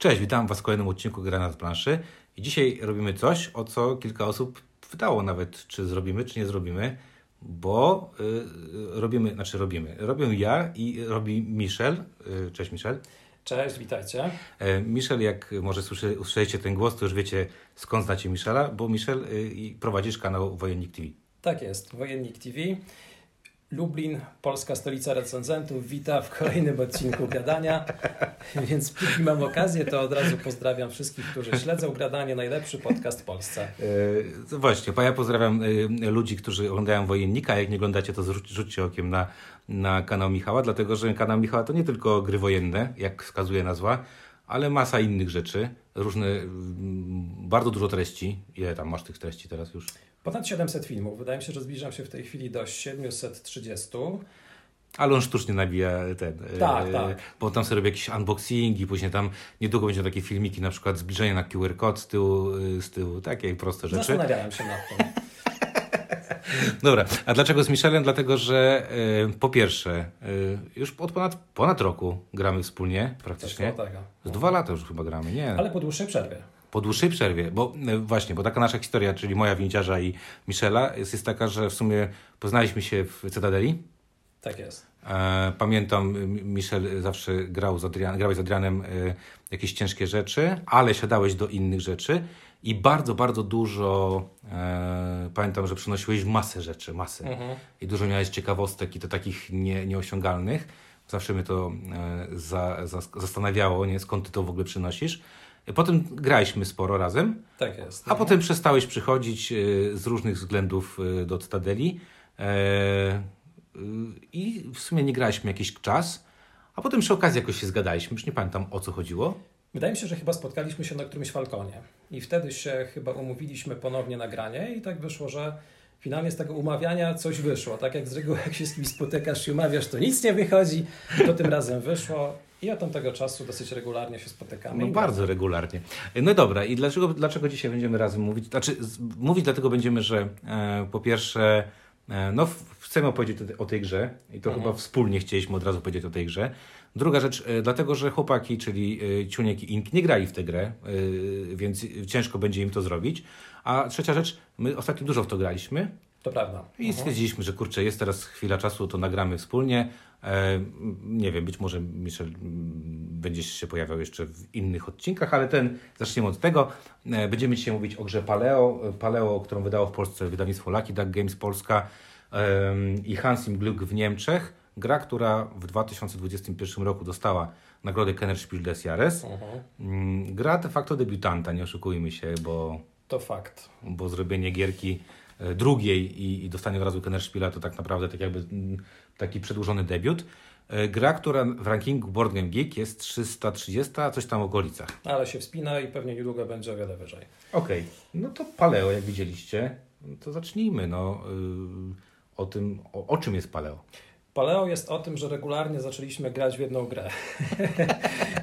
Cześć, witam Was w kolejnym odcinku Granat Planszy. I dzisiaj robimy coś, o co kilka osób pytało nawet, czy zrobimy, czy nie zrobimy, bo Robię ja i robi Michał. Cześć Michał. Cześć, witajcie. Michał, jak może usłyszeliście ten głos, to już wiecie, skąd znacie Michała, bo Michał prowadzisz kanał Wojennik TV. Tak jest, Wojennik TV. Lublin, polska stolica recenzentów, wita w kolejnym odcinku Gadania, więc póki mam okazję, to od razu pozdrawiam wszystkich, którzy śledzą Gadanie, najlepszy podcast w Polsce. Właśnie, ja pozdrawiam ludzi, którzy oglądają Wojennika, jak nie oglądacie, to rzućcie okiem na kanał Michała, dlatego że kanał Michała to nie tylko gry wojenne, jak wskazuje nazwa, ale masa innych rzeczy, różne, bardzo dużo treści. Ile tam masz tych treści teraz już? Ponad 700 filmów. Wydaje mi się, że zbliżam się w tej chwili do 730. Ale on sztucznie nabija ten. Tak. Bo tam sobie robi jakieś unboxingi, później tam niedługo będzie takie filmiki, na przykład zbliżenie na QR kod z tyłu, takie proste rzeczy. Zastanawiałem się nad tym. Dobra, a dlaczego z Michelem? Dlatego, że po pierwsze, już od ponad roku gramy wspólnie praktycznie. Z 2 lata już chyba gramy, nie? Ale po dłuższej przerwie. Bo właśnie, bo taka nasza historia, czyli moja winiarza i Michała jest taka, że w sumie poznaliśmy się w Cytadeli. Tak jest. Pamiętam, Michał zawsze grałeś z Adrianem jakieś ciężkie rzeczy, ale siadałeś do innych rzeczy. I bardzo, bardzo dużo, pamiętam, że przynosiłeś masę rzeczy, masę. Mhm. I dużo miałeś ciekawostek i to takich nieosiągalnych. Zawsze mnie to zastanawiało, nie? Skąd ty to w ogóle przynosisz. Potem graliśmy sporo razem. Tak jest. A potem przestałeś przychodzić z różnych względów do Cytadeli. I w sumie nie graliśmy jakiś czas. A potem przy okazji jakoś się zgadaliśmy. Już nie pamiętam, o co chodziło. Wydaje mi się, że chyba spotkaliśmy się na którymś falconie i wtedy się chyba umówiliśmy ponownie na granie i tak wyszło, że finalnie z tego umawiania coś wyszło. Tak jak z reguły, jak się z kimś spotykasz i umawiasz, to nic nie wychodzi, to tym razem wyszło i od tamtego czasu dosyć regularnie się spotykamy. No bardzo regularnie. No dobra, i dlaczego dzisiaj będziemy razem mówić? Znaczy mówić dlatego będziemy, że po pierwsze chcemy opowiedzieć o tej grze i to chyba wspólnie chcieliśmy od razu powiedzieć o tej grze. Druga rzecz, dlatego, że chłopaki, czyli Ciuniek i Ink, nie grali w tę grę, więc ciężko będzie im to zrobić. A trzecia rzecz, my ostatnio dużo w to graliśmy. To prawda. I stwierdziliśmy, że kurczę, jest teraz chwila czasu, to nagramy wspólnie. Nie wiem, być może Michał będzie się pojawiał jeszcze w innych odcinkach, ale zaczniemy od tego. Będziemy dzisiaj mówić o grze Paleo, którą wydało w Polsce wydawnictwo Lucky Duck Games Polska i Hans im Glück w Niemczech. Gra, która w 2021 roku dostała nagrodę Kennerspiel des Jahres. Gra de facto debiutanta, nie oszukujmy się, bo... To fakt. Bo zrobienie gierki drugiej i dostanie od razu Kennerspiela to tak naprawdę tak jakby taki przedłużony debiut. Gra, która w rankingu Board Game Geek jest 330, coś tam w okolicach. Ale się wspina i pewnie niedługo będzie o wiele wyżej. Okej. No to Paleo, jak widzieliście, to zacznijmy o tym, o czym jest Paleo. Paleo jest o tym, że regularnie zaczęliśmy grać w jedną grę,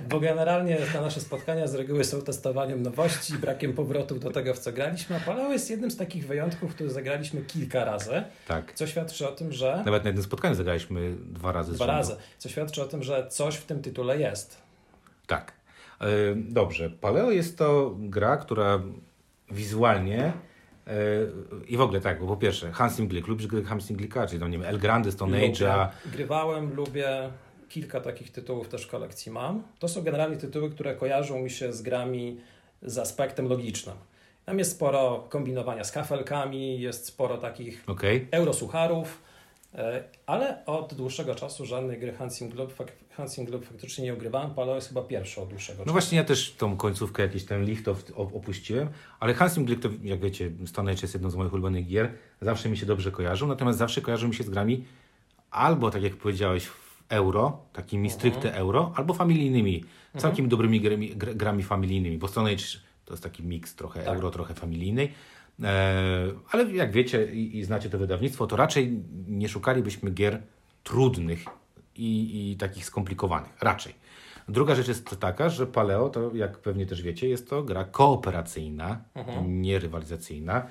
bo generalnie na nasze spotkania z reguły są testowaniem nowości, brakiem powrotów do tego, w co graliśmy, a Paleo jest jednym z takich wyjątków, które zagraliśmy kilka razy, tak. Co świadczy o tym, że... Nawet na jednym spotkaniu zagraliśmy 2 razy. 2 razy, co świadczy o tym, że coś w tym tytule jest. Tak. Dobrze, Paleo jest to gra, która wizualnie... I w ogóle tak, bo po pierwsze Hans im Glück, lubisz gry Hans im Glücka, czyli tam nie wiem, El Grande, Stone Age'a. Grywałem, lubię, kilka takich tytułów też w kolekcji mam. To są generalnie tytuły, które kojarzą mi się z grami z aspektem logicznym. Tam jest sporo kombinowania z kafelkami, jest sporo takich eurosucharów, ale od dłuższego czasu żadnej gry Hans im Glück faktycznie nie ogrywałem, Paleo jest chyba pierwszy od dłuższego czasu. No właśnie, ja też tą końcówkę, jakiś ten lift opuściłem, ale Hans im Glück to, jak wiecie, Stone Age jest jedną z moich ulubionych gier, zawsze mi się dobrze kojarzył, natomiast zawsze kojarzył mi się z grami albo, tak jak powiedziałeś, euro, takimi stricte euro, albo familijnymi, całkiem dobrymi grami familijnymi, bo Stone Age to jest taki miks trochę euro, trochę familijnej. Ale jak wiecie i znacie to wydawnictwo, to raczej nie szukalibyśmy gier trudnych i takich skomplikowanych, raczej. Druga rzecz jest taka, że Paleo, to jak pewnie też wiecie, jest to gra kooperacyjna, nie rywalizacyjna.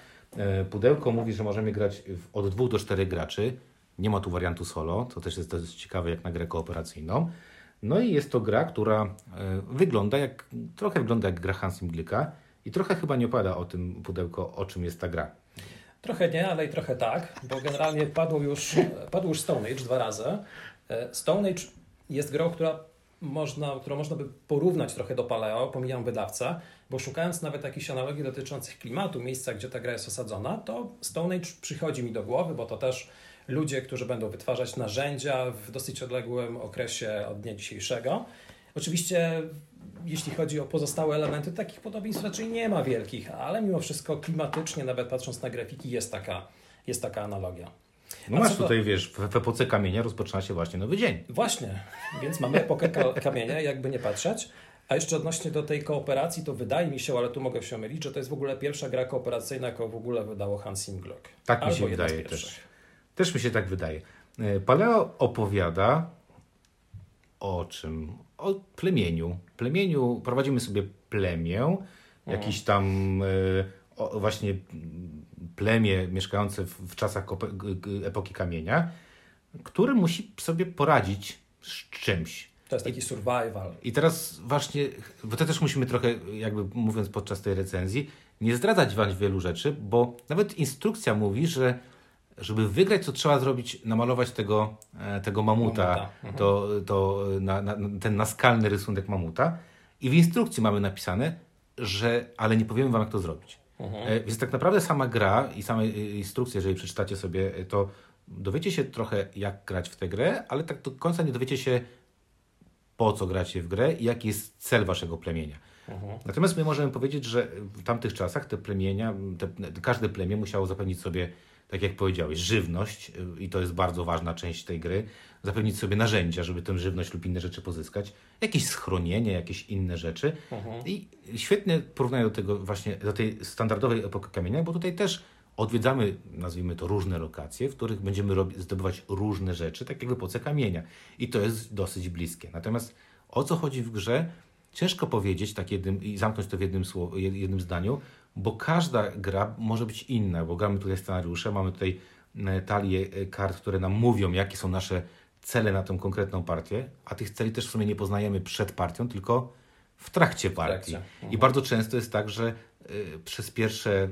Pudełko mówi, że możemy grać od 2 do 4 graczy, nie ma tu wariantu solo, to też jest dość ciekawe jak na grę kooperacyjną. No i jest to gra, która trochę wygląda jak gra Hansa im Glücka i trochę chyba nie opada o tym pudełko, o czym jest ta gra. Trochę nie, ale i trochę tak, bo generalnie padł już Stone Age 2 razy. Stone Age jest grą, którą można by porównać trochę do Paleo, pomijam wydawcę, bo szukając nawet jakichś analogii dotyczących klimatu, miejsca, gdzie ta gra jest osadzona, to Stone Age przychodzi mi do głowy, bo to też ludzie, którzy będą wytwarzać narzędzia w dosyć odległym okresie od dnia dzisiejszego. Oczywiście jeśli chodzi o pozostałe elementy, takich podobieństw raczej nie ma wielkich, ale mimo wszystko klimatycznie, nawet patrząc na grafiki, jest taka analogia. No masz tutaj, wiesz, w epoce kamienia rozpoczyna się właśnie nowy dzień. Właśnie, więc mamy epokę kamienia, jakby nie patrzeć. A jeszcze odnośnie do tej kooperacji, to wydaje mi się, ale tu mogę się mylić, że to jest w ogóle pierwsza gra kooperacyjna, jaką w ogóle wydało Hans im Glück. Tak mi się wydaje też. Też mi się tak wydaje. Paleo opowiada o czym? O plemieniu. Prowadzimy sobie plemię, jakiś tam właśnie plemię mieszkające w czasach epoki kamienia, który musi sobie poradzić z czymś. To jest taki survival. I teraz właśnie, bo to też musimy trochę, jakby mówiąc podczas tej recenzji, nie zdradzać wam wielu rzeczy, bo nawet instrukcja mówi, że żeby wygrać, co trzeba zrobić, namalować tego mamuta. Ten naskalny rysunek mamuta. I w instrukcji mamy napisane, że ale nie powiemy wam, jak to zrobić. Więc tak naprawdę sama gra i same instrukcje, jeżeli przeczytacie sobie, to dowiecie się trochę, jak grać w tę grę, ale tak do końca nie dowiecie się, po co gracie w grę i jaki jest cel waszego plemienia. Natomiast my możemy powiedzieć, że w tamtych czasach każde plemię musiało zapewnić sobie, tak jak powiedziałeś, żywność, i to jest bardzo ważna część tej gry, zapewnić sobie narzędzia, żeby tę żywność lub inne rzeczy pozyskać, jakieś schronienie, jakieś inne rzeczy. I świetne porównanie do tego właśnie, do tej standardowej epoki kamienia, bo tutaj też odwiedzamy, nazwijmy to, różne lokacje, w których będziemy zdobywać różne rzeczy, tak jak w epoce kamienia. I to jest dosyć bliskie. Natomiast o co chodzi w grze, ciężko powiedzieć i zamknąć to w jednym zdaniu, bo każda gra może być inna, bo gramy tutaj scenariusze, mamy tutaj talię kart, które nam mówią, jakie są nasze cele na tą konkretną partię, a tych celi też w sumie nie poznajemy przed partią, tylko w trakcie partii. I bardzo często jest tak, że przez pierwsze,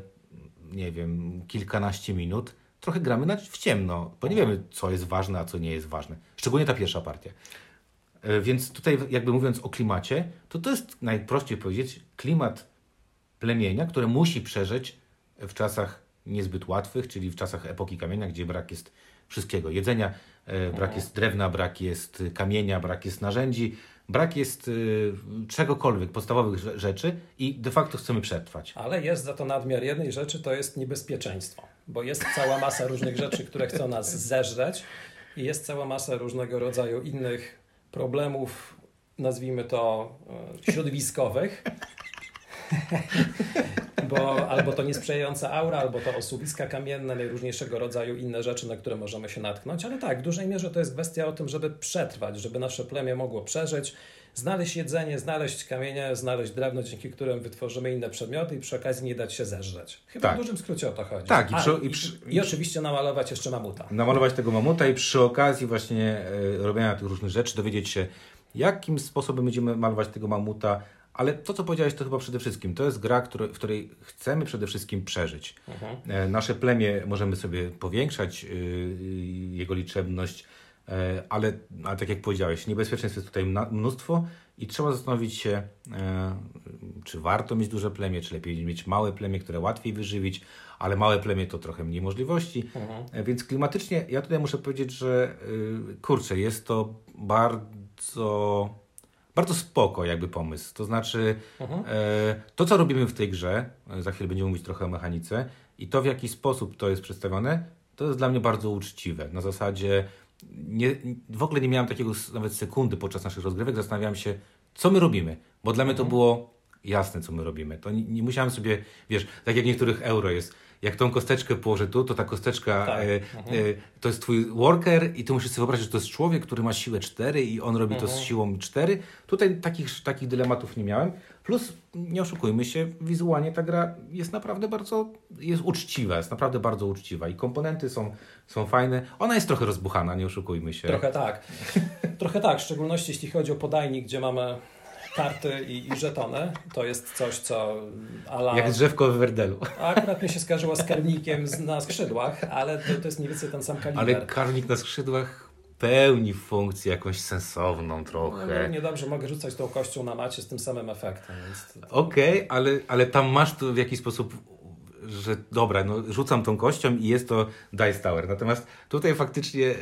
nie wiem, kilkanaście minut trochę gramy w ciemno, bo nie wiemy, co jest ważne, a co nie jest ważne. Szczególnie ta pierwsza partia. Więc tutaj, jakby mówiąc o klimacie, to jest najprościej powiedzieć klimat plemienia, które musi przeżyć w czasach niezbyt łatwych, czyli w czasach epoki kamienia, gdzie brak jest wszystkiego. Jedzenia, brak jest drewna, brak jest kamienia, brak jest narzędzi, brak jest czegokolwiek, podstawowych rzeczy i de facto chcemy przetrwać. Ale jest za to nadmiar jednej rzeczy, to jest niebezpieczeństwo, bo jest cała masa różnych rzeczy, które chcą nas zeżreć i jest cała masa różnego rodzaju innych problemów, nazwijmy to środowiskowych, bo albo to niesprzyjająca aura, albo to osuwiska kamienne, najróżniejszego rodzaju inne rzeczy, na które możemy się natknąć, ale tak, w dużej mierze to jest kwestia o tym, żeby przetrwać, żeby nasze plemię mogło przeżyć, znaleźć jedzenie, znaleźć kamienie, znaleźć drewno, dzięki którym wytworzymy inne przedmioty i przy okazji nie dać się zeżreć. Chyba tak. W dużym skrócie o to chodzi. Tak, i oczywiście namalować jeszcze mamuta. Namalować tego mamuta i przy okazji właśnie robienia tych różnych rzeczy dowiedzieć się, jakim sposobem będziemy malować tego mamuta. Ale to, co powiedziałeś, to chyba przede wszystkim. To jest gra, w której chcemy przede wszystkim przeżyć. Nasze plemię możemy sobie powiększać, jego liczebność, ale tak jak powiedziałeś, niebezpieczeństw jest tutaj mnóstwo i trzeba zastanowić się, czy warto mieć duże plemię, czy lepiej mieć małe plemię, które łatwiej wyżywić, ale małe plemię to trochę mniej możliwości. Więc klimatycznie ja tutaj muszę powiedzieć, że jest to bardzo spoko jakby pomysł. To znaczy to, co robimy w tej grze, za chwilę będziemy mówić trochę o mechanice i to, w jaki sposób to jest przedstawione, to jest dla mnie bardzo uczciwe. Na zasadzie w ogóle nie miałem takiego nawet sekundy podczas naszych rozgrywek, zastanawiałem się, co my robimy, bo dla mnie to było jasne, co my robimy. To nie musiałem sobie, wiesz, tak jak niektórych euro jest, jak tą kosteczkę położę tu, to ta kosteczka, tak. To jest twój worker i ty musisz sobie wyobrazić, że to jest człowiek, który ma siłę 4 i on robi to z siłą 4. Tutaj takich dylematów nie miałem. Plus, nie oszukujmy się, wizualnie ta gra jest naprawdę bardzo, jest naprawdę bardzo uczciwa i komponenty są fajne. Ona jest trochę rozbuchana, nie oszukujmy się. Trochę tak, w szczególności jeśli chodzi o podajnik, gdzie mamy karty i żetony, to jest coś, co ala... Jak drzewko w Everdelu. Akurat mi się skarżyło z karnikiem na skrzydłach, ale to jest mniej więcej ten sam kaliber. Ale karnik na skrzydłach pełni funkcję jakąś sensowną trochę. No, niedobrze, mogę rzucać tą kością na macie z tym samym efektem. Więc... Okej, ale tam masz to w jakiś sposób, że dobra, no rzucam tą kością i jest to Dice Tower. Natomiast tutaj faktycznie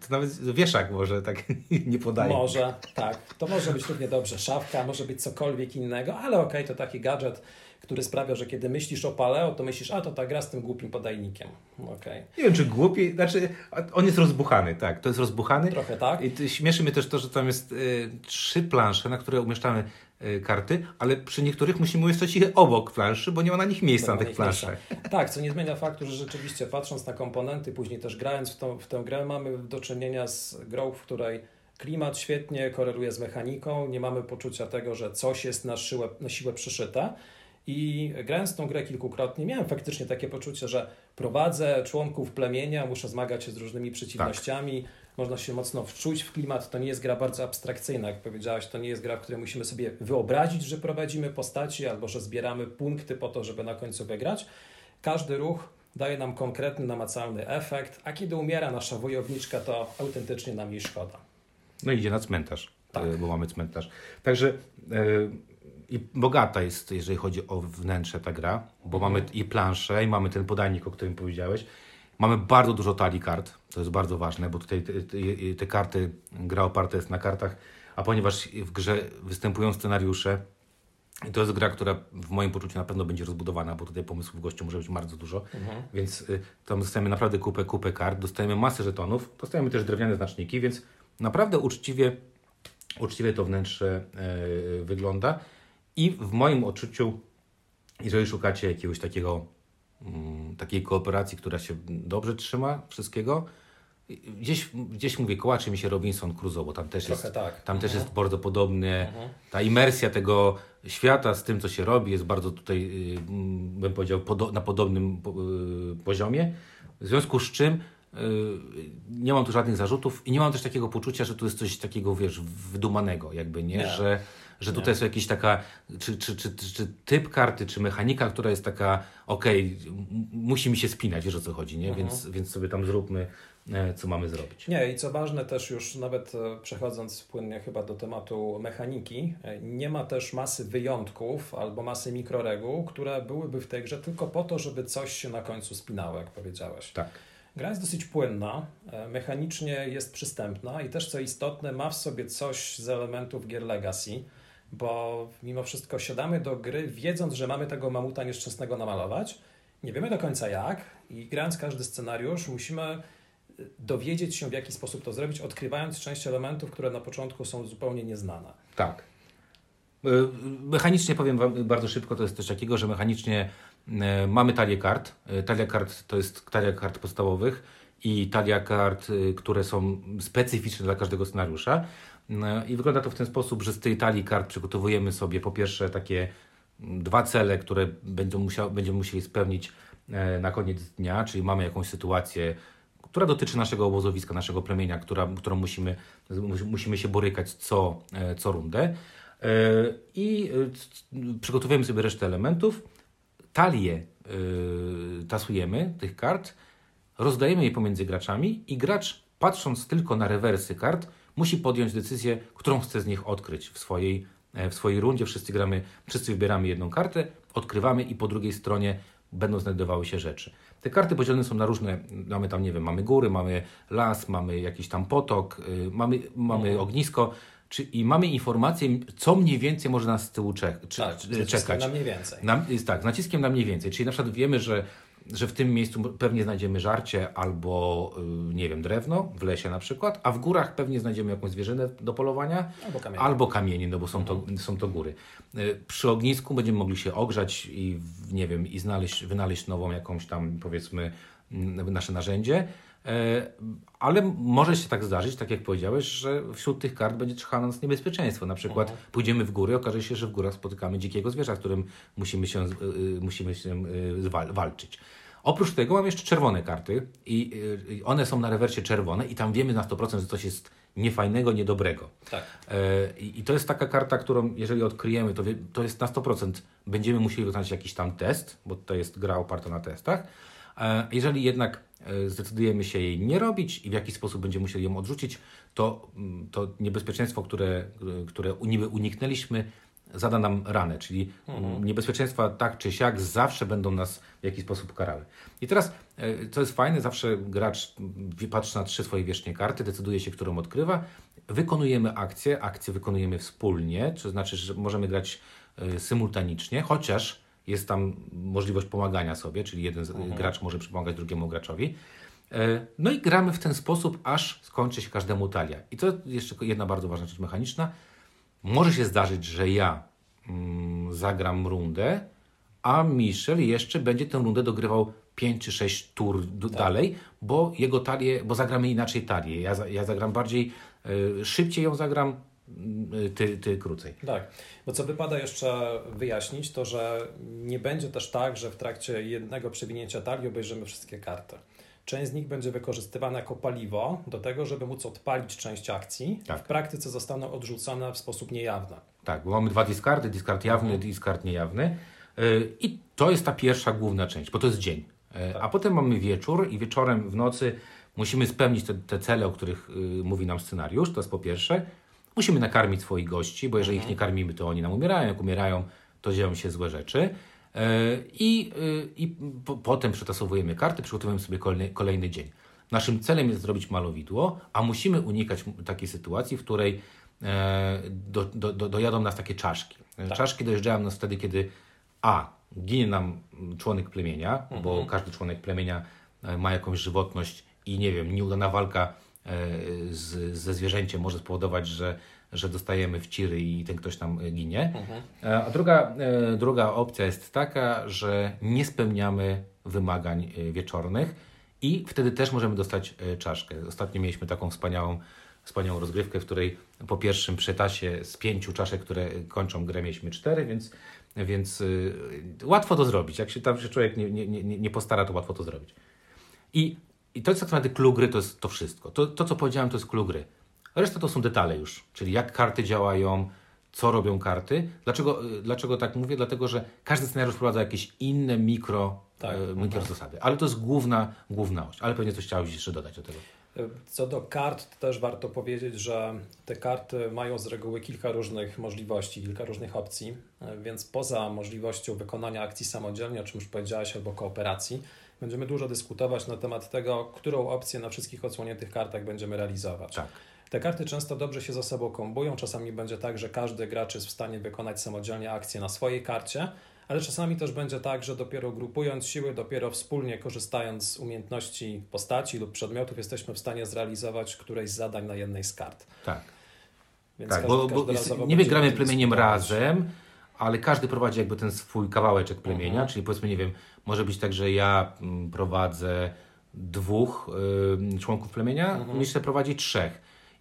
to nawet wieszak może tak nie podaje. Może, tak. To może być równie dobrze szafka, może być cokolwiek innego, ale okej, to taki gadżet, który sprawia, że kiedy myślisz o Paleo, to myślisz, a to ta gra z tym głupim podajnikiem. Okay. Nie wiem, czy głupi, znaczy on jest rozbuchany, tak, to jest rozbuchany. Trochę tak. I śmieszy mnie też to, że tam jest 3 plansze, na które umieszczamy karty, ale przy niektórych musimy umieszczać ich obok planszy, bo nie ma na nich miejsca na tych planszach. Tak, co nie zmienia faktu, że rzeczywiście patrząc na komponenty, później też grając w tę grę, mamy do czynienia z grą, w której klimat świetnie koreluje z mechaniką, nie mamy poczucia tego, że coś jest na siłę przyszyte. I grając tą grę kilkukrotnie miałem faktycznie takie poczucie, że prowadzę członków plemienia, muszę zmagać się z różnymi przeciwnościami, tak. Można się mocno wczuć w klimat, to nie jest gra bardzo abstrakcyjna, jak powiedziałaś, to nie jest gra, w której musimy sobie wyobrazić, że prowadzimy postaci albo że zbieramy punkty po to, żeby na końcu wygrać. Każdy ruch daje nam konkretny, namacalny efekt, a kiedy umiera nasza wojowniczka, to autentycznie nam jej szkoda. No idzie na cmentarz, tak. Bo mamy cmentarz. Także... I bogata jest, jeżeli chodzi o wnętrze ta gra, bo mamy i planszę, i mamy ten podajnik, o którym powiedziałeś. Mamy bardzo dużo talii kart, to jest bardzo ważne, bo tutaj te karty, gra oparta jest na kartach, a ponieważ w grze występują scenariusze, i to jest gra, która w moim poczuciu na pewno będzie rozbudowana, bo tutaj pomysłów gościu może być bardzo dużo, więc tam dostajemy naprawdę kupę kart, dostajemy masę żetonów, dostajemy też drewniane znaczniki, więc naprawdę uczciwie to wnętrze wygląda. I w moim odczuciu, jeżeli szukacie jakiegoś takiej kooperacji, która się dobrze trzyma wszystkiego, gdzieś mówię, kołaczy mi się Robinson Crusoe, bo tam też jest, tak. Tam też jest bardzo podobny. Ta imersja tego świata z tym, co się robi, jest bardzo tutaj, bym powiedział, na podobnym poziomie. W związku z czym nie mam tu żadnych zarzutów i nie mam też takiego poczucia, że tu jest coś takiego, wiesz, wydumanego, jakby nie. Że tutaj jest jakiś taka, czy typ karty, czy mechanika, która jest taka, musi mi się spinać, wiesz o co chodzi, nie? Więc sobie tam zróbmy, co mamy zrobić. Nie, i co ważne też już nawet przechodząc płynnie chyba do tematu mechaniki, nie ma też masy wyjątków albo masy mikroreguł, które byłyby w tej grze tylko po to, żeby coś się na końcu spinało, jak powiedziałeś. Tak. Gra jest dosyć płynna, mechanicznie jest przystępna i też co istotne ma w sobie coś z elementów gier Legacy, bo mimo wszystko siadamy do gry wiedząc, że mamy tego mamuta nieszczęsnego namalować, nie wiemy do końca jak i grając każdy scenariusz musimy dowiedzieć się w jaki sposób to zrobić, odkrywając część elementów, które na początku są zupełnie nieznane. Tak. Mechanicznie powiem wam bardzo szybko, to jest coś takiego, że mechanicznie mamy talię kart. Talia kart to jest talia kart podstawowych i talia kart, które są specyficzne dla każdego scenariusza. I wygląda to w ten sposób, że z tej talii kart przygotowujemy sobie po pierwsze takie 2 cele, które będziemy musieli spełnić na koniec dnia, czyli mamy jakąś sytuację, która dotyczy naszego obozowiska, naszego plemienia, którą musimy się borykać co rundę. I przygotowujemy sobie resztę elementów, talię tasujemy tych kart, rozdajemy je pomiędzy graczami i gracz, patrząc tylko na rewersy kart, musi podjąć decyzję, którą chce z nich odkryć w swojej rundzie. Wszyscy wybieramy jedną kartę, odkrywamy i po drugiej stronie będą znajdowały się rzeczy. Te karty podzielone są na różne, mamy tam, nie wiem, mamy góry, mamy las, mamy jakiś tam potok, mamy ognisko, i mamy informację, co mniej więcej może nas z tyłu czekać. Z naciskiem na mniej więcej. Czyli na przykład wiemy, że że w tym miejscu pewnie znajdziemy żarcie albo, nie wiem, drewno w lesie na przykład, a w górach pewnie znajdziemy jakąś zwierzynę do polowania albo kamienie, no bo są to góry. Przy ognisku będziemy mogli się ogrzać i, nie wiem, i wynaleźć nową jakąś tam, powiedzmy, nasze narzędzie. Ale może się tak zdarzyć, tak jak powiedziałeś, że wśród tych kart będzie czyhało nas niebezpieczeństwo. Na przykład pójdziemy w góry, okaże się, że w górach spotykamy dzikiego zwierza, z którym musimy się walczyć. Oprócz tego mam jeszcze czerwone karty i one są na rewersie czerwone i tam wiemy na 100%, że coś jest niefajnego, niedobrego. Tak. I to jest taka karta, którą jeżeli odkryjemy, to jest na 100%. Będziemy musieli wykonać jakiś tam test, bo to jest gra oparta na testach. Jeżeli jednak zdecydujemy się jej nie robić i w jakiś sposób będziemy musieli ją odrzucić, to niebezpieczeństwo, które niby uniknęliśmy, zada nam ranę, czyli niebezpieczeństwa tak czy siak zawsze będą nas w jakiś sposób karały. I teraz, co jest fajne, zawsze gracz patrzy na 3 swoje wierzchnie karty, decyduje się, którą odkrywa, wykonujemy akcję wykonujemy wspólnie, to znaczy, że możemy grać symultanicznie, chociaż jest tam możliwość pomagania sobie, czyli jeden gracz może pomagać drugiemu graczowi. No i gramy w ten sposób, aż skończy się każdemu talia. I to jeszcze jedna bardzo ważna rzecz mechaniczna. Może się zdarzyć, że ja zagram rundę, a Michel jeszcze będzie tę rundę dogrywał 5 czy 6 tur dalej, bo jego talie, bo zagramy inaczej talię. Ja zagram bardziej, szybciej ją zagram, ty krócej. Tak, bo co wypada jeszcze wyjaśnić, to że nie będzie też tak, że w trakcie jednego przewinięcia talii obejrzymy wszystkie karty. Część z nich będzie wykorzystywana jako paliwo do tego, żeby móc odpalić część akcji. Tak. W praktyce zostaną odrzucone w sposób niejawny. Tak, bo mamy 2 diskarty, diskart jawny, diskart niejawny. I to jest ta pierwsza główna część, bo to jest dzień. A potem mamy wieczór i wieczorem w nocy musimy spełnić te cele, o których mówi nam scenariusz, to jest po pierwsze. Musimy nakarmić swoich gości, bo jeżeli ich nie karmimy, to oni nam umierają. Jak umierają, to dzieją się złe rzeczy. Potem przetasowujemy karty, przygotowujemy sobie kolejny dzień. Naszym celem jest zrobić malowidło, a musimy unikać takiej sytuacji, w której dojadą nas takie czaszki. Tak. Czaszki dojeżdżają nas wtedy, kiedy ginie nam członek plemienia, bo każdy członek plemienia ma jakąś żywotność i nie wiem, nieudana walka ze zwierzęciem może spowodować, że dostajemy w ciry i ten ktoś nam ginie. A druga opcja jest taka, że nie spełniamy wymagań wieczornych i wtedy też możemy dostać czaszkę. Ostatnio mieliśmy taką wspaniałą rozgrywkę, w której po pierwszym przetasie z 5 czaszek, które kończą grę, mieliśmy 4, więc łatwo to zrobić. Jak się tam człowiek nie postara, to łatwo to zrobić. I to jest tak naprawdę clou gry, to jest to wszystko. To co powiedziałem, to jest clou gry. Reszta to są detale już, czyli jak karty działają, co robią karty. Dlaczego tak mówię? Dlatego, że każdy scenariusz wprowadza jakieś inne mikro zasady. Ale to jest główna oś. Ale pewnie coś chciałeś jeszcze dodać do tego. Co do kart, to też warto powiedzieć, że te karty mają z reguły kilka różnych możliwości, kilka różnych opcji, więc poza możliwością wykonania akcji samodzielnie, o czym już powiedziałeś, albo kooperacji, będziemy dużo dyskutować na temat tego, którą opcję na wszystkich odsłoniętych kartach będziemy realizować. Tak. Te karty często dobrze się ze sobą kombują, czasami będzie tak, że każdy gracz jest w stanie wykonać samodzielnie akcję na swojej karcie, ale czasami też będzie tak, że dopiero grupując siły, dopiero wspólnie korzystając z umiejętności postaci lub przedmiotów jesteśmy w stanie zrealizować któreś z zadań na jednej z kart. Tak, więc tak, bo nie gramy plemieniem razem, ale każdy prowadzi jakby ten swój kawałeczek plemienia, czyli powiedzmy, nie wiem, może być tak, że ja prowadzę 2 członków plemienia, Michel prowadzi 3.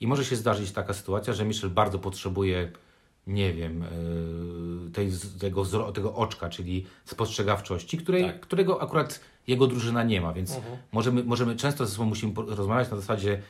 I może się zdarzyć taka sytuacja, że Michel bardzo potrzebuje, nie wiem, tego oczka, czyli spostrzegawczości, którego akurat jego drużyna nie ma, więc możemy często ze sobą musimy rozmawiać na zasadzie,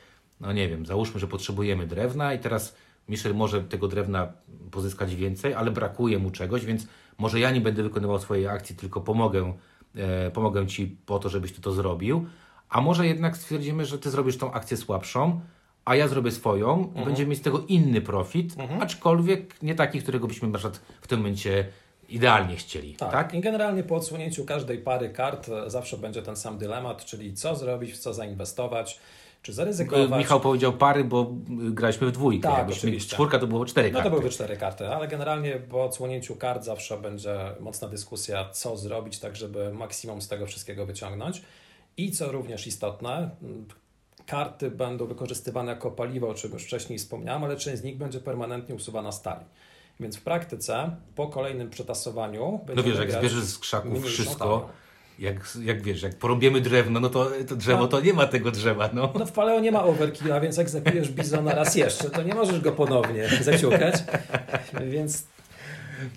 no nie wiem, załóżmy, że potrzebujemy drewna i teraz Michel może tego drewna pozyskać więcej, ale brakuje mu czegoś, więc może ja nie będę wykonywał swojej akcji, tylko pomogę Ci po to, żebyś Ty to zrobił, a może jednak stwierdzimy, że Ty zrobisz tą akcję słabszą, a ja zrobię swoją i będziemy mieć z tego inny profit, aczkolwiek nie taki, którego byśmy na przykład w tym momencie idealnie chcieli. Tak? I generalnie po odsłonięciu każdej pary kart zawsze będzie ten sam dylemat, czyli co zrobić, w co zainwestować. Czy zaryzykować... Michał powiedział pary, bo graliśmy w dwójkę. Tak, oczywiście. Czwórka to było cztery karty. No to były cztery karty, ale generalnie po odsłonięciu kart zawsze będzie mocna dyskusja, co zrobić tak, żeby maksimum z tego wszystkiego wyciągnąć. I co również istotne, karty będą wykorzystywane jako paliwo, o czym już wcześniej wspomniałem, ale część z nich będzie permanentnie usuwana z talii. Więc w praktyce po kolejnym przetasowaniu... No wiesz, jak zbierzesz z krzaków wszystko... Talię. Jak wiesz, jak porąbiemy drewno, no to drzewo, to nie ma tego drzewa. No, no w Paleo nie ma overkilla, więc jak zabijesz bizona raz jeszcze, to nie możesz go ponownie zaciukać, więc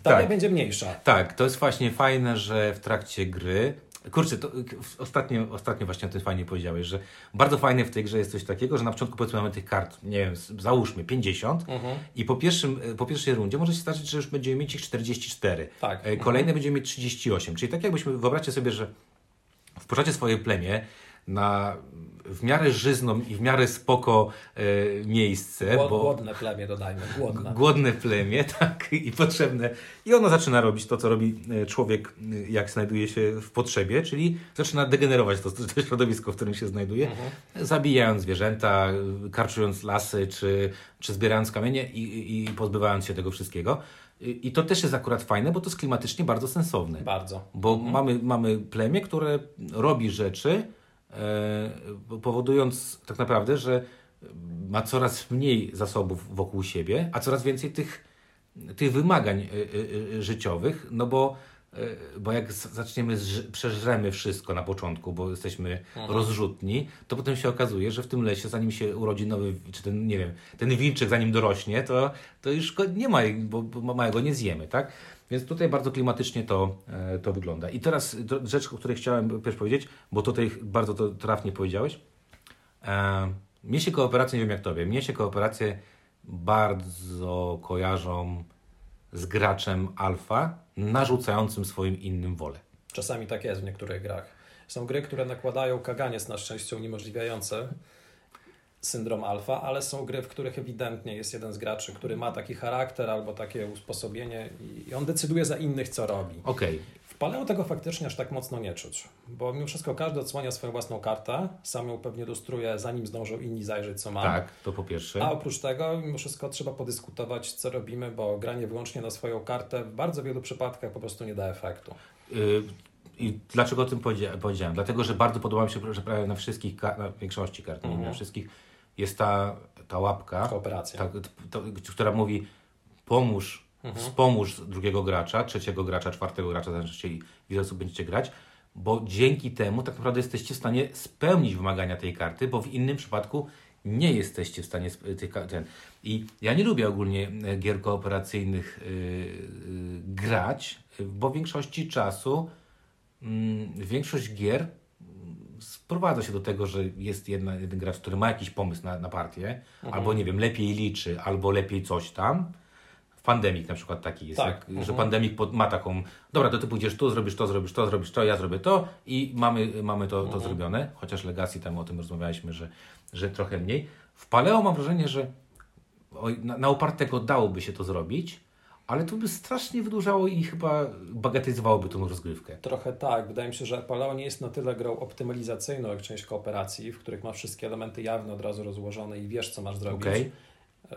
talia będzie mniejsza. Tak, to jest właśnie fajne, że w trakcie gry... Kurczę, to ostatnio właśnie o tym fajnie powiedziałeś, że bardzo fajne w tej grze jest coś takiego, że na początku powiedzmy mamy tych kart, nie wiem, załóżmy 50 i po pierwszej rundzie może się zdarzyć, że już będziemy mieć ich 44. Tak. Kolejne będziemy mieć 38. Czyli tak jakbyśmy, wyobraźcie sobie, że wpuszczacie swoje plemię na w miarę żyzną i w miarę spoko miejsce. Głodne plemię dodajmy. Głodne plemię, tak, i potrzebne. I ono zaczyna robić to, co robi człowiek, jak znajduje się w potrzebie, czyli zaczyna degenerować to środowisko, w którym się znajduje, zabijając zwierzęta, karczując lasy, czy zbierając kamienie i pozbywając się tego wszystkiego. I to też jest akurat fajne, bo to jest klimatycznie bardzo sensowne. Bardzo. Bo mamy plemię, które robi rzeczy, powodując tak naprawdę, że ma coraz mniej zasobów wokół siebie, a coraz więcej tych wymagań życiowych, no bo jak zaczniemy, przeżremy wszystko na początku, bo jesteśmy rozrzutni, to potem się okazuje, że w tym lesie, zanim się urodzi nowy, czy ten, nie wiem, ten wilczyk, zanim dorośnie, to już go nie ma, bo małego nie zjemy, tak? Więc tutaj bardzo klimatycznie to wygląda. I teraz rzecz, o której chciałem też powiedzieć, bo tutaj bardzo to trafnie powiedziałeś. Mnie się kooperacje, nie wiem jak tobie, mnie się kooperacje bardzo kojarzą z graczem alfa, narzucającym swoim innym wolę. Czasami tak jest w niektórych grach. Są gry, które nakładają kaganiec na szczęście uniemożliwiający syndrom alfa, ale są gry, w których ewidentnie jest jeden z graczy, który ma taki charakter albo takie usposobienie i on decyduje za innych, co robi. Okay. W Paleo tego faktycznie aż tak mocno nie czuć, bo mimo wszystko każdy odsłania swoją własną kartę, sam ją pewnie dostruje, zanim zdążą inni zajrzeć, co ma. Tak, to po pierwsze. A oprócz tego mimo wszystko trzeba podyskutować, co robimy, bo granie wyłącznie na swoją kartę w bardzo wielu przypadkach po prostu nie da efektu. I dlaczego o tym powiedziałem? Dlatego, że bardzo podoba mi się, że prawie na wszystkich, na większości kart, nie na wszystkich, jest ta łapka, kooperacja, która mówi pomóż, wspomóż drugiego gracza, trzeciego gracza, czwartego gracza, zależy ile osób będziecie grać, bo dzięki temu tak naprawdę jesteście w stanie spełnić wymagania tej karty, bo w innym przypadku nie jesteście w stanie ten. I ja nie lubię ogólnie gier kooperacyjnych grać, bo w większości czasu większość gier sprowadza się do tego, że jest jeden gracz, który ma jakiś pomysł na partię, albo nie wiem, lepiej liczy, albo lepiej coś tam. Pandemic na przykład taki jest, tak, że Pandemic ma taką, dobra, to ty pójdziesz tu, zrobisz to, ja zrobię to i mamy to zrobione, chociaż Legacy tam o tym rozmawialiśmy, że trochę mniej. W Paleo mam wrażenie, że na upartego dałoby się to zrobić, ale to by strasznie wydłużało i chyba bagatelizowałoby tą rozgrywkę. Trochę tak. Wydaje mi się, że Paleo nie jest na tyle grą optymalizacyjną jak część kooperacji, w których masz wszystkie elementy jawne od razu rozłożone i wiesz, co masz zrobić,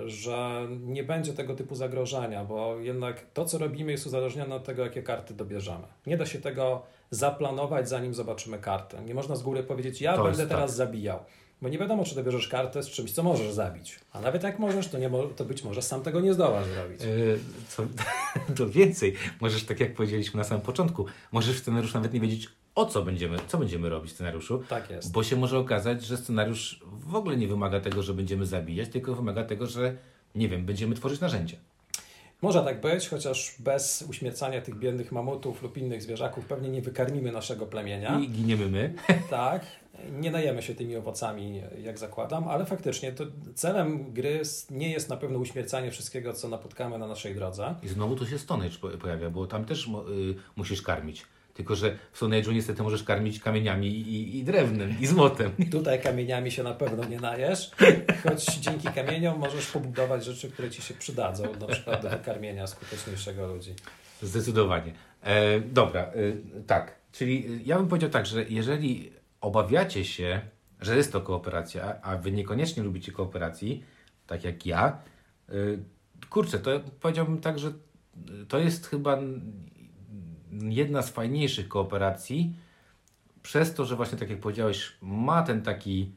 że nie będzie tego typu zagrożenia, bo jednak to, co robimy, jest uzależnione od tego, jakie karty dobierzemy. Nie da się tego zaplanować, zanim zobaczymy kartę. Nie można z góry powiedzieć, ja będę teraz zabijał. Bo nie wiadomo, czy dobierzesz kartę z czymś, co możesz zabić. A nawet jak możesz, to być może sam tego nie zdołasz zrobić. To więcej. Możesz, tak jak powiedzieliśmy na samym początku, możesz w scenariuszu nawet nie wiedzieć, co będziemy robić w scenariuszu. Tak jest. Bo się może okazać, że scenariusz w ogóle nie wymaga tego, że będziemy zabijać, tylko wymaga tego, że, nie wiem, będziemy tworzyć narzędzia. Może tak być, chociaż bez uśmiercania tych biednych mamutów lub innych zwierzaków pewnie nie wykarmimy naszego plemienia. I giniemy my. Tak. Nie najemy się tymi owocami, jak zakładam, ale faktycznie to celem gry nie jest na pewno uśmiercanie wszystkiego, co napotkamy na naszej drodze. I znowu tu się Stone Age pojawia, bo tam też musisz karmić. Tylko, że w Stone Age'u niestety możesz karmić kamieniami i drewnem, i złotem. Tutaj kamieniami się na pewno nie najesz, choć dzięki kamieniom możesz pobudować rzeczy, które ci się przydadzą, na przykład do karmienia skuteczniejszego ludzi. Zdecydowanie. Dobra, tak. Czyli ja bym powiedział tak, że jeżeli obawiacie się, że jest to kooperacja, a wy niekoniecznie lubicie kooperacji, tak jak ja, kurczę, to powiedziałbym tak, że to jest chyba jedna z fajniejszych kooperacji, przez to, że właśnie tak jak powiedziałeś, ma ten taki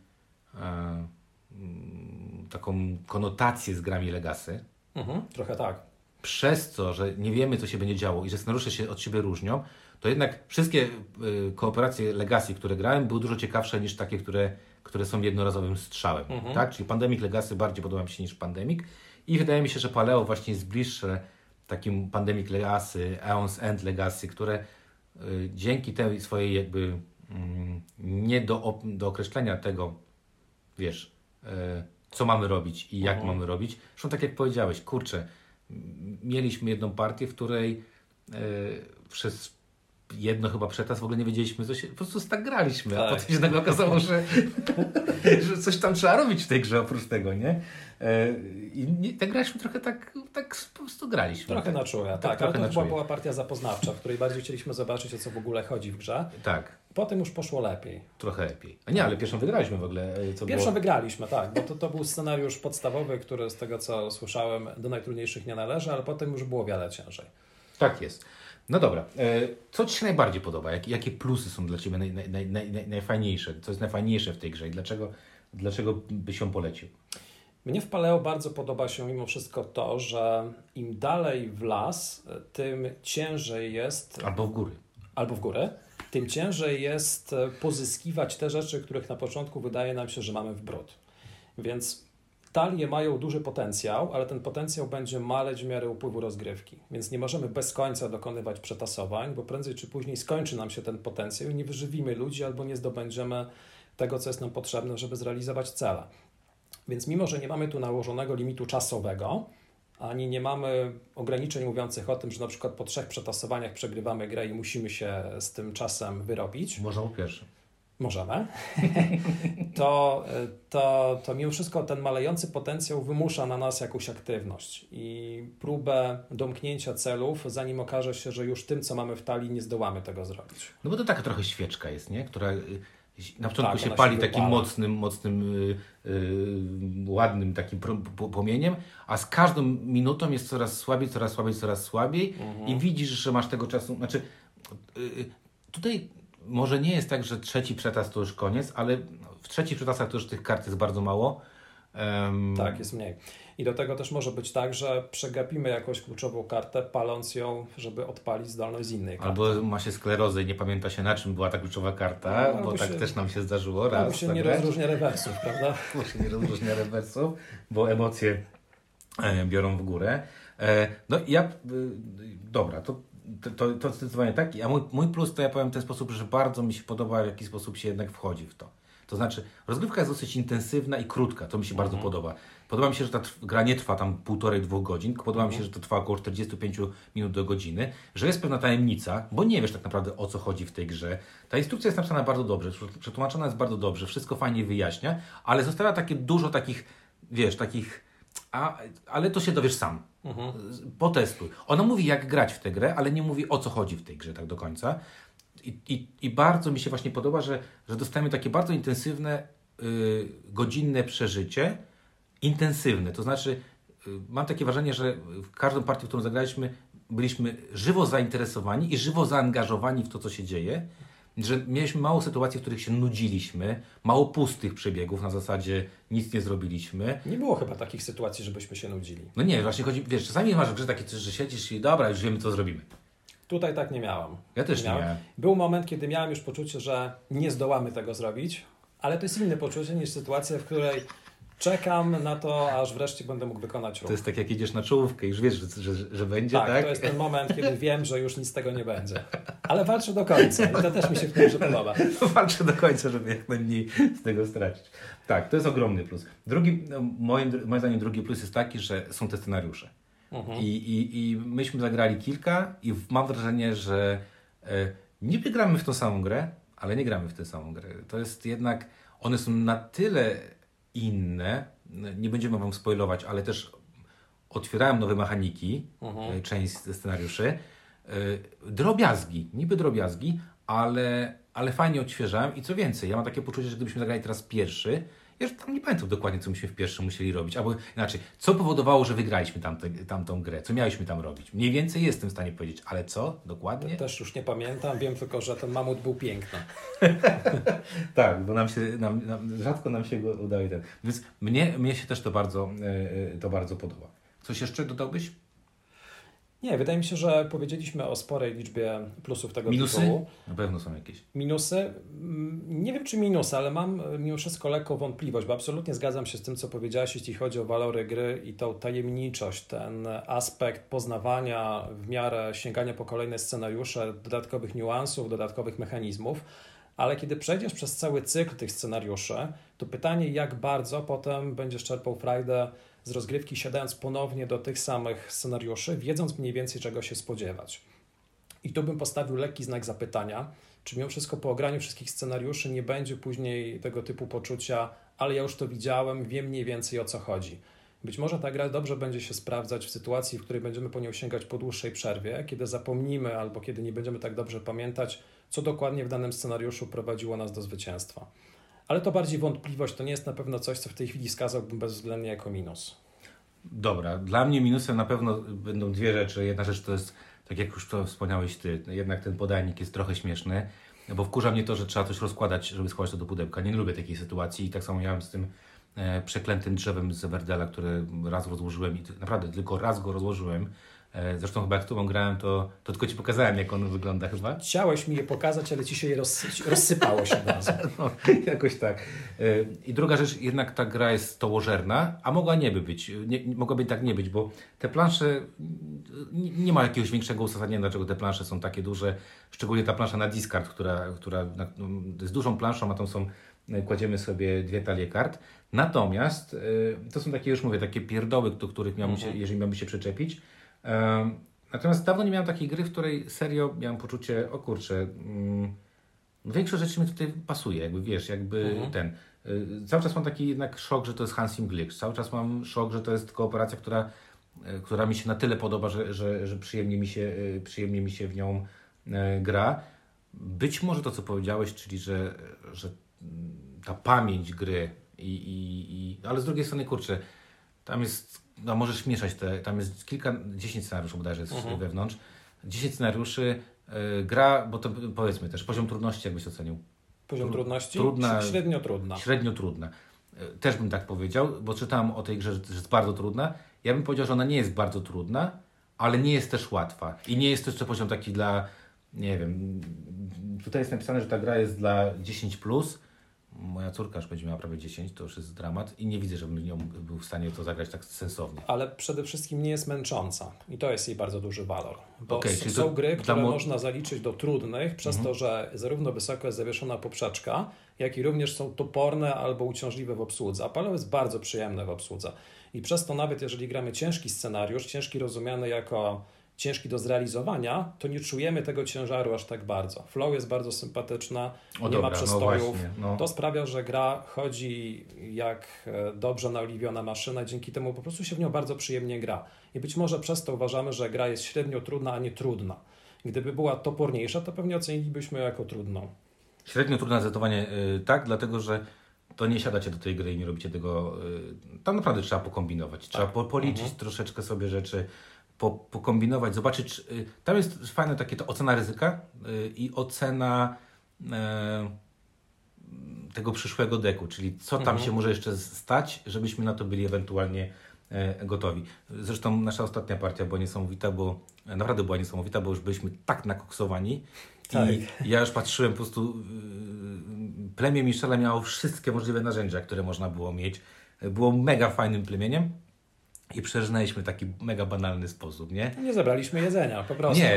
taką konotację z grami Legacy. Mhm, trochę tak. Przez to, że nie wiemy, co się będzie działo i że scenariusze się od siebie różnią, to jednak wszystkie kooperacje Legacy, które grałem, były dużo ciekawsze niż takie, które są jednorazowym strzałem. Mhm. Tak? Czyli Pandemic Legacy bardziej podoba mi się niż Pandemic i wydaje mi się, że Paleo właśnie jest bliższe takim Pandemic Legacy, Aeons End Legacy, które dzięki tej swojej jakby nie do określenia tego, wiesz, co mamy robić i jak mamy robić. Zresztą tak jak powiedziałeś, kurczę, mieliśmy jedną partię, w której przez jedno chyba przetas w ogóle nie wiedzieliśmy, co się, po prostu tak graliśmy, tak. A potem się nagle okazało, że coś tam trzeba robić w tej grze oprócz tego, nie? I tak graliśmy trochę tak po prostu graliśmy. Trochę na czuja, tak. Ale to chyba była partia zapoznawcza, w której bardziej chcieliśmy zobaczyć, o co w ogóle chodzi w grze. Tak. Potem już poszło lepiej. Trochę lepiej. A nie, ale pierwszą wygraliśmy w ogóle. Wygraliśmy, tak. Bo to był scenariusz podstawowy, który z tego, co słyszałem, do najtrudniejszych nie należy, ale potem już było wiele ciężej. Tak jest. No dobra. Co Ci się najbardziej podoba? Jakie plusy są dla Ciebie najfajniejsze? Co jest najfajniejsze w tej grze i dlaczego byś ją polecił? Mnie w Paleo bardzo podoba się mimo wszystko to, że im dalej w las, tym ciężej jest... Albo w górę. Tym ciężej jest pozyskiwać te rzeczy, których na początku wydaje nam się, że mamy w bród. Więc talie mają duży potencjał, ale ten potencjał będzie maleć w miarę upływu rozgrywki. Więc nie możemy bez końca dokonywać przetasowań, bo prędzej czy później skończy nam się ten potencjał i nie wyżywimy ludzi albo nie zdobędziemy tego, co jest nam potrzebne, żeby zrealizować cele. Więc mimo, że nie mamy tu nałożonego limitu czasowego, ani nie mamy ograniczeń mówiących o tym, że na przykład po 3 przetasowaniach przegrywamy grę i musimy się z tym czasem wyrobić. Możemy. To mimo wszystko ten malejący potencjał wymusza na nas jakąś aktywność i próbę domknięcia celów, zanim okaże się, że już tym, co mamy w talii, nie zdołamy tego zrobić. No bo to taka trochę świeczka jest, nie? Która na początku się pali takim mocnym, ładnym takim płomieniem, a z każdą minutą jest coraz słabiej i widzisz, że masz tego czasu. Znaczy, tutaj może nie jest tak, że 3 przetas to już koniec, ale w 3 przetasach to już tych kart jest bardzo mało. Tak, jest mniej. I do tego też może być tak, że przegapimy jakąś kluczową kartę, paląc ją, żeby odpalić zdolność z innej karty. Albo ma się sklerozę i nie pamięta się, na czym była ta kluczowa karta, no, bo tak też nam się zdarzyło. Albo się nie rozróżnia rewersów, prawda? Bo emocje biorą w górę. Dobra, to zdecydowanie tak. A mój plus to ja powiem w ten sposób, że bardzo mi się podoba, w jaki sposób się jednak wchodzi w to. To znaczy, rozgrywka jest dosyć intensywna i krótka, to mi się bardzo podoba. Podoba mi się, że ta gra nie trwa tam 1,5-2 godzin, podoba mi się, że to trwa około 45 minut do godziny, że jest pewna tajemnica, bo nie wiesz tak naprawdę, o co chodzi w tej grze. Ta instrukcja jest napisana bardzo dobrze, przetłumaczona jest bardzo dobrze, wszystko fajnie wyjaśnia, ale zostawia takie dużo takich, wiesz, ale to się dowiesz sam. Potestuj. Ona mówi, jak grać w tę grę, ale nie mówi, o co chodzi w tej grze tak do końca. I bardzo mi się właśnie podoba, że dostajemy takie bardzo intensywne, godzinne przeżycie. Intensywne, to znaczy mam takie wrażenie, że w każdą partię, którą zagraliśmy, byliśmy żywo zainteresowani i żywo zaangażowani w to, co się dzieje. Że mieliśmy mało sytuacji, w których się nudziliśmy, mało pustych przebiegów na zasadzie nic nie zrobiliśmy. Nie było chyba takich sytuacji, żebyśmy się nudzili. No nie, właśnie chodzi, wiesz, czasami masz w grze takie coś, że siedzisz i dobra, już wiemy, co zrobimy. Tutaj tak nie miałam. Ja też nie miałem. Był moment, kiedy miałem już poczucie, że nie zdołamy tego zrobić, ale to jest inne poczucie niż sytuacja, w której czekam na to, aż wreszcie będę mógł wykonać ruch. To jest tak, jak jedziesz na czołówkę i już wiesz, że będzie, tak? To jest ten moment, kiedy wiem, że już nic z tego nie będzie. Ale walczę do końca i to też mi się w tym podoba. Walczę do końca, żeby jak najmniej z tego stracić. Tak, to jest ogromny plus. Moim zdaniem drugi plus jest taki, że są te scenariusze. I myśmy zagrali kilka i mam wrażenie, że niby gramy w tą samą grę, ale nie gramy w tę samą grę. To jest jednak, one są na tyle inne, nie będziemy wam spoilować, ale też otwierałem nowe mechaniki, część scenariuszy, drobiazgi, ale fajnie odświeżałem i co więcej, ja mam takie poczucie, że gdybyśmy zagrali teraz pierwszy, ja już tam nie pamiętam dokładnie, co myśmy w pierwszym musieli robić, albo inaczej, co powodowało, że wygraliśmy tamtą grę, co mieliśmy tam robić. Mniej więcej jestem w stanie powiedzieć, ale co dokładnie? To też już nie pamiętam, wiem tylko, że ten mamut był piękny. Tak, bo rzadko nam się go udaje. Więc mnie się też to bardzo podoba. Coś jeszcze dodałbyś? Nie, wydaje mi się, że powiedzieliśmy o sporej liczbie plusów tego tytułu. Na pewno są jakieś. Minusy? Nie wiem, czy minusy, ale mam mimo wszystko lekką wątpliwość, bo absolutnie zgadzam się z tym, co powiedziałeś, jeśli chodzi o walory gry i tą tajemniczość, ten aspekt poznawania w miarę sięgania po kolejne scenariusze, dodatkowych niuansów, dodatkowych mechanizmów. Ale kiedy przejdziesz przez cały cykl tych scenariuszy, to pytanie, jak bardzo potem będziesz czerpał frajdę z rozgrywki, siadając ponownie do tych samych scenariuszy, wiedząc mniej więcej, czego się spodziewać. I tu bym postawił lekki znak zapytania, czy mimo wszystko po ograniu wszystkich scenariuszy nie będzie później tego typu poczucia, ale ja już to widziałem, wiem mniej więcej, o co chodzi. Być może ta gra dobrze będzie się sprawdzać w sytuacji, w której będziemy po nią sięgać po dłuższej przerwie, kiedy zapomnimy albo kiedy nie będziemy tak dobrze pamiętać, co dokładnie w danym scenariuszu prowadziło nas do zwycięstwa. Ale to bardziej wątpliwość, to nie jest na pewno coś, co w tej chwili wskazałbym bezwzględnie jako minus. Dobra, dla mnie minusem na pewno będą dwie rzeczy. Jedna rzecz to jest, tak jak już to wspomniałeś ty, jednak ten podajnik jest trochę śmieszny, bo wkurza mnie to, że trzeba coś rozkładać, żeby schować to do pudełka. Nie lubię takiej sytuacji i tak samo miałem z tym przeklętym drzewem z Everdella, które raz rozłożyłem i naprawdę tylko raz go rozłożyłem. Zresztą chyba jak tobą grałem, to tylko ci pokazałem, jak on wygląda chyba. Chciałeś mi je pokazać, ale ci się je rozsypało się od razu. No, jakoś tak. I druga rzecz, jednak ta gra jest stołożerna, a mogła nie być. Mogłaby tak nie być, bo te plansze, nie ma jakiegoś większego uzasadnienia, dlaczego te plansze są takie duże. Szczególnie ta plansza na discard, która z dużą planszą, a tą kładziemy sobie dwie talie kart. Natomiast to są takie, już mówię, takie pierdoły, do których jeżeli miałbym się przyczepić. Natomiast dawno nie miałem takiej gry, w której serio miałem poczucie, o kurczę, większość rzeczy mi tutaj pasuje, cały czas mam taki jednak szok, że to jest Hans im Glück, cały czas mam szok, że to jest kooperacja, która mi się na tyle podoba, że przyjemnie mi się w nią gra. Być może to, co powiedziałeś, czyli że ta pamięć gry, ale z drugiej strony, kurczę, tam jest... No możesz mieszać tam jest 10 scenariuszy bodajże jest wewnątrz. 10 scenariuszy, gra, bo to powiedzmy też, poziom trudności jakbyś ocenił. Poziom trudności? Średnio trudna. Średnio trudna. Też bym tak powiedział, bo czytałem o tej grze, że jest bardzo trudna. Ja bym powiedział, że ona nie jest bardzo trudna, ale nie jest też łatwa. I nie jest też to poziom taki dla, nie wiem, tutaj jest napisane, że ta gra jest dla 10+. Moja córka już będzie miała prawie 10, to już jest dramat i nie widzę, żebym nią był w stanie to zagrać tak sensownie. Ale przede wszystkim nie jest męcząca i to jest jej bardzo duży walor, bo są gry, które można zaliczyć do trudnych przez to, że zarówno wysoko jest zawieszona poprzeczka, jak i również są toporne albo uciążliwe w obsłudze, a Paleo jest bardzo przyjemne w obsłudze i przez to nawet jeżeli gramy ciężki scenariusz, ciężki rozumiany jako ciężki do zrealizowania, to nie czujemy tego ciężaru aż tak bardzo. Flow jest bardzo sympatyczna, nie ma przestojów. No. To sprawia, że gra chodzi jak dobrze naoliwiona maszyna, dzięki temu po prostu się w nią bardzo przyjemnie gra. I być może przez to uważamy, że gra jest średnio trudna, a nie trudna. Gdyby była toporniejsza, to pewnie ocenilibyśmy ją jako trudną. Średnio trudna zdecydowanie tak, dlatego że to nie siadacie do tej gry i nie robicie tego... Tam naprawdę trzeba pokombinować, tak. Trzeba policzyć troszeczkę sobie rzeczy, pokombinować, zobaczyć. Tam jest fajne takie to ocena ryzyka i ocena tego przyszłego deku, czyli co tam się może jeszcze stać, żebyśmy na to byli ewentualnie gotowi. Zresztą nasza ostatnia partia była niesamowita, bo naprawdę była niesamowita, bo już byliśmy tak nakoksowani. Tak. I ja już patrzyłem po prostu, plemię Michela miało wszystkie możliwe narzędzia, które można było mieć. Było mega fajnym plemieniem. I przeżynaliśmy w taki mega banalny sposób, nie? Nie zabraliśmy jedzenia, po prostu. Nie,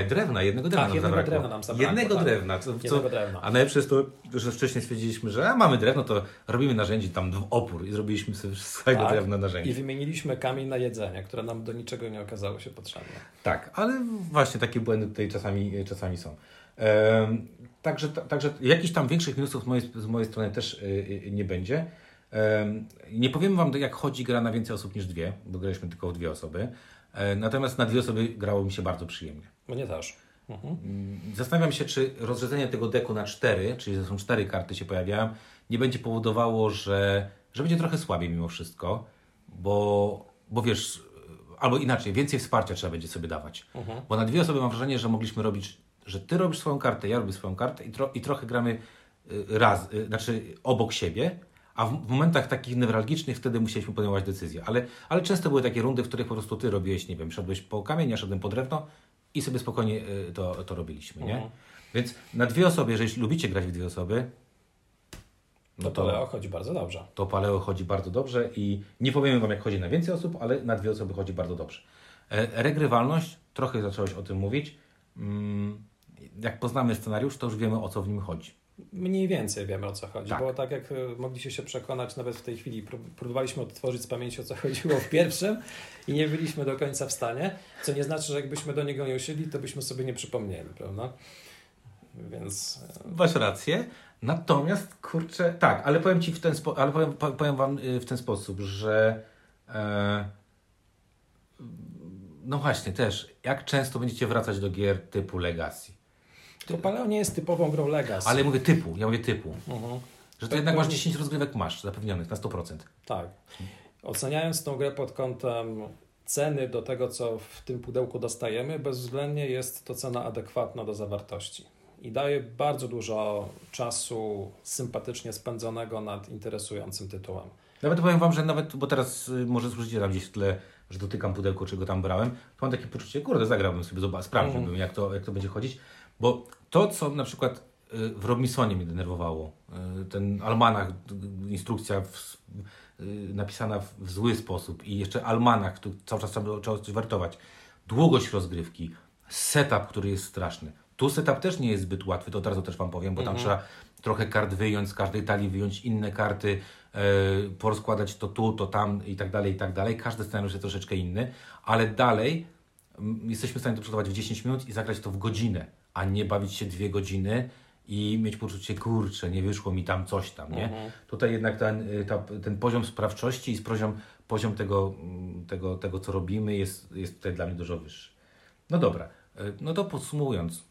jednego drewna nam zabrakło. A najlepsze jest to, że wcześniej stwierdziliśmy, że mamy drewno, to robimy narzędzi tam w opór i zrobiliśmy sobie swojego drewna narzędzi. I wymieniliśmy kamień na jedzenie, które nam do niczego nie okazało się potrzebne. Tak, ale właśnie takie błędy tutaj czasami są. Także jakichś tam większych minusów z mojej strony też nie będzie. Nie powiem wam, jak chodzi gra na więcej osób niż dwie, bo graliśmy tylko w dwie osoby. Natomiast na dwie osoby grało mi się bardzo przyjemnie. Mnie też. Zastanawiam się, czy rozrzedzenie tego deku na 4, czyli są 4 karty się pojawiają, nie będzie powodowało, że będzie trochę słabiej mimo wszystko, bo wiesz, albo inaczej, więcej wsparcia trzeba będzie sobie dawać. Bo na dwie osoby mam wrażenie, że mogliśmy robić, że ty robisz swoją kartę, ja robię swoją kartę i trochę gramy obok siebie, a w momentach takich newralgicznych wtedy musieliśmy podejmować decyzje. Ale często były takie rundy, w których po prostu ty robiłeś, nie wiem, szedłeś po kamień, ja szedłem po drewno i sobie spokojnie to robiliśmy, nie? Więc na dwie osoby, jeżeli lubicie grać w dwie osoby, to Paleo chodzi bardzo dobrze. To Paleo chodzi bardzo dobrze i nie powiem wam, jak chodzi na więcej osób, ale na dwie osoby chodzi bardzo dobrze. Regrywalność, trochę zacząłeś o tym mówić. Jak poznamy scenariusz, to już wiemy, o co w nim chodzi. Mniej więcej wiemy, o co chodzi, tak. Bo tak jak mogliście się przekonać, nawet w tej chwili próbowaliśmy odtworzyć z pamięci, o co chodziło w pierwszym i nie byliśmy do końca w stanie, co nie znaczy, że jakbyśmy do niego nie usiedli, to byśmy sobie nie przypomnieli, prawda? Więc... Masz rację. Natomiast, kurczę, tak, ale powiem ci w ten powiem wam w ten sposób, że no właśnie też, jak często będziecie wracać do gier typu Legacy? To Paleo nie jest typową grą Legacy. Ale ja mówię typu. Że to jednak masz 10 rozgrywek zapewnionych na 100%. Tak. Oceniając tą grę pod kątem ceny do tego, co w tym pudełku dostajemy, bezwzględnie jest to cena adekwatna do zawartości. I daje bardzo dużo czasu sympatycznie spędzonego nad interesującym tytułem. Nawet powiem wam, że nawet, bo teraz może słyszycie tam gdzieś w tle, że dotykam pudełko, czego tam brałem, to mam takie poczucie, kurde, zagrałbym sobie, sprawdziłbym, jak to będzie chodzić. Bo to, co na przykład w Robinsonie mnie denerwowało, ten almanach, instrukcja napisana w zły sposób i jeszcze almanach, który cały czas trzeba coś wartować, długość rozgrywki, setup, który jest straszny. Tu setup też nie jest zbyt łatwy, to od razu też wam powiem, bo tam trzeba trochę kart wyjąć, z każdej talii wyjąć inne karty, porozkładać to tu, to tam i tak dalej. Każdy scenariusz jest troszeczkę inny, ale dalej jesteśmy w stanie to przygotować w 10 minut i zagrać to w godzinę, a nie bawić się 2 godziny i mieć poczucie, kurczę, nie wyszło mi tam coś tam, nie? Tutaj jednak ten poziom sprawczości i poziom tego, co robimy jest tutaj dla mnie dużo wyższy. No dobra, no to podsumowując,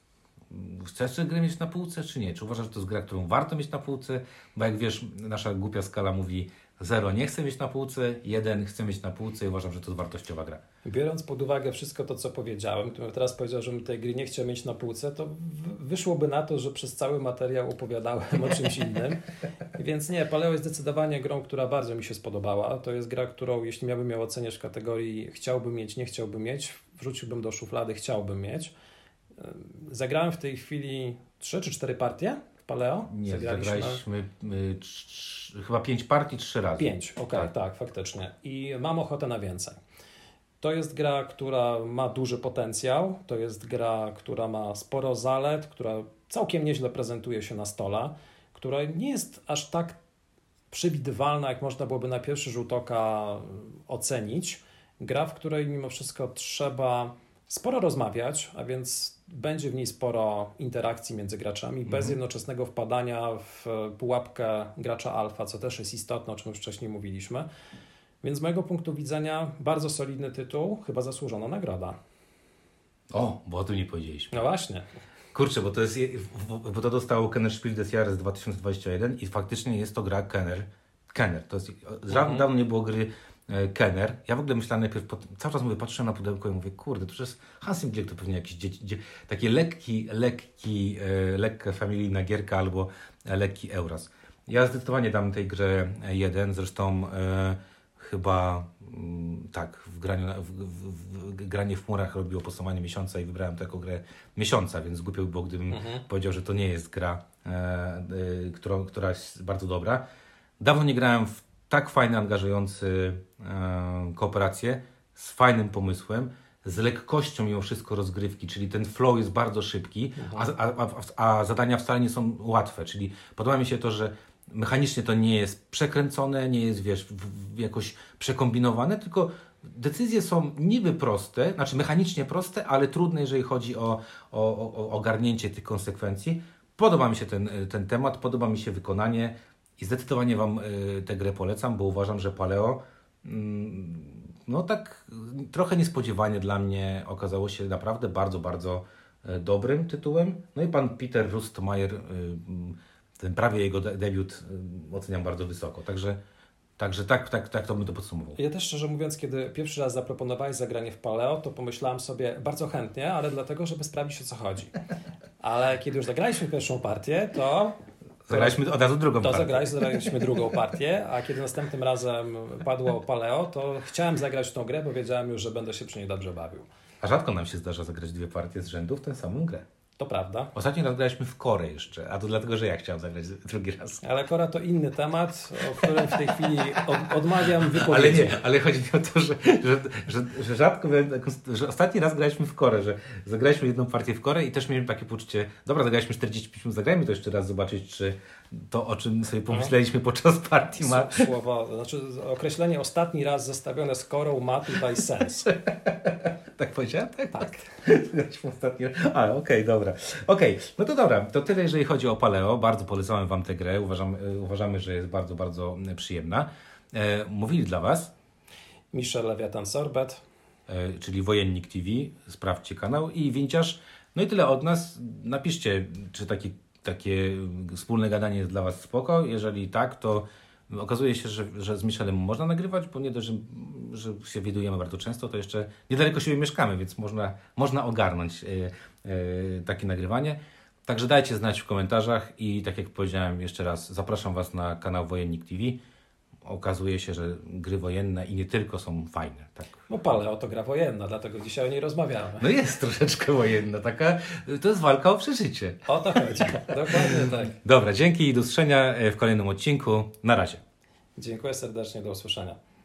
chcesz tę grę mieć na półce, czy nie? Czy uważasz, że to jest gra, którą warto mieć na półce? Bo jak wiesz, nasza głupia skala mówi 0 nie chcę mieć na półce, 1 chcę mieć na półce i uważam, że to jest wartościowa gra. Biorąc pod uwagę wszystko to, co powiedziałem, to teraz powiedział, że tej gry nie chciał mieć na półce, to wyszłoby na to, że przez cały materiał opowiadałem o czymś innym. Więc nie, Paleo jest zdecydowanie grą, która bardzo mi się spodobała. To jest gra, którą jeśli miałbym ją oceniać w kategorii chciałbym mieć, nie chciałbym mieć, wrzuciłbym do szuflady chciałbym mieć. Zagrałem w tej chwili 3 czy 4 partie w Paleo? Nie, zagraliśmy chyba 5 partii 3 razy. 5, okej, tak, faktycznie. I mam ochotę na więcej. To jest gra, która ma duży potencjał, to jest gra, która ma sporo zalet, która całkiem nieźle prezentuje się na stole, która nie jest aż tak przewidywalna, jak można byłoby na pierwszy rzut oka ocenić. Gra, w której mimo wszystko trzeba... sporo rozmawiać, a więc będzie w niej sporo interakcji między graczami, bez jednoczesnego wpadania w pułapkę gracza alfa, co też jest istotne, o czym już wcześniej mówiliśmy. Więc z mojego punktu widzenia bardzo solidny tytuł, chyba zasłużona nagroda. O, bo o tym nie powiedzieliśmy. No właśnie. Kurczę, bo to dostało Kennerspiel des Jahres 2021 i faktycznie jest to gra Kenner. To jest, dawno nie było gry Kenner. Ja w ogóle myślałem najpierw, cały czas patrzyłem na pudełko i mówię, kurde, to jest Hans im Glück, to pewnie jakiś taki lekka familijna gierka albo lekki Euras. Ja zdecydowanie dam tej grze 1, zresztą chyba tak, granie w murach robiło podsumowanie miesiąca i wybrałem taką grę miesiąca, więc głupio by było, gdybym powiedział, że to nie jest gra, która jest bardzo dobra. Dawno nie grałem w tak fajny, angażujący kooperację, z fajnym pomysłem, z lekkością mimo wszystko rozgrywki, czyli ten flow jest bardzo szybki, a zadania wcale nie są łatwe, czyli podoba mi się to, że mechanicznie to nie jest przekręcone, nie jest jakoś przekombinowane, tylko decyzje są niby proste, znaczy mechanicznie proste, ale trudne, jeżeli chodzi o ogarnięcie tych konsekwencji. Podoba mi się ten temat, podoba mi się wykonanie, i zdecydowanie wam tę grę polecam, bo uważam, że Paleo, no tak trochę niespodziewanie dla mnie, okazało się naprawdę bardzo, bardzo dobrym tytułem. No i pan Peter Rust-Majer, ten prawie jego debiut, oceniam bardzo wysoko. Także tak to bym to podsumował. Ja też szczerze mówiąc, kiedy pierwszy raz zaproponowałeś zagranie w Paleo, to pomyślałem sobie bardzo chętnie, ale dlatego, żeby sprawdzić, o co chodzi. Ale kiedy już zagraliśmy pierwszą partię, to... Zagraliśmy od razu drugą partię. Zagraliśmy drugą partię, a kiedy następnym razem padło Paleo, to chciałem zagrać tą grę, bo wiedziałem już, że będę się przy niej dobrze bawił. A rzadko nam się zdarza zagrać dwie partie z rzędu w tę samą grę. To prawda. Ostatnio raz graliśmy w Korę jeszcze, a to dlatego, że ja chciałem zagrać drugi raz. Ale Kora to inny temat, o którym w tej chwili odmawiam wypowiedzi. Ale chodzi mi o to, że rzadko, że ostatni raz graliśmy w Korę, że zagraliśmy jedną partię w Korę i też mieliśmy takie poczucie, dobra, zagraliśmy 45 minut, zagrajmy to jeszcze raz, zobaczyć, czy to, o czym sobie pomyśleliśmy podczas partii ma... Określenie ostatni raz zestawione z Korą ma tutaj sens. Tak powiedziałem? Tak. Zagraliśmy ostatni raz. Ale okej, dobra. Okej, no to dobra, to tyle jeżeli chodzi o Paleo, bardzo polecałem Wam tę grę, uważamy, że jest bardzo, bardzo przyjemna. Mówili dla Was Michał, Lewiatan Sorbet, czyli Wojennik TV, sprawdźcie kanał i Winciarz. No i tyle od nas, napiszcie, czy takie wspólne gadanie jest dla Was spoko, jeżeli tak, to okazuje się, że z Michelem można nagrywać, bo nie dość, że się widujemy bardzo często, to jeszcze niedaleko siebie mieszkamy, więc można ogarnąć takie nagrywanie. Także dajcie znać w komentarzach i tak jak powiedziałem jeszcze raz, zapraszam Was na kanał Wojennik TV. Okazuje się, że gry wojenne i nie tylko są fajne. Tak. No Paleo to gra wojenna, dlatego dzisiaj o niej rozmawiamy. No jest troszeczkę wojenna, taka, to jest walka o przeżycie. O to chodzi, dokładnie tak. Dobra, dzięki i do usłyszenia w kolejnym odcinku. Na razie. Dziękuję serdecznie, do usłyszenia.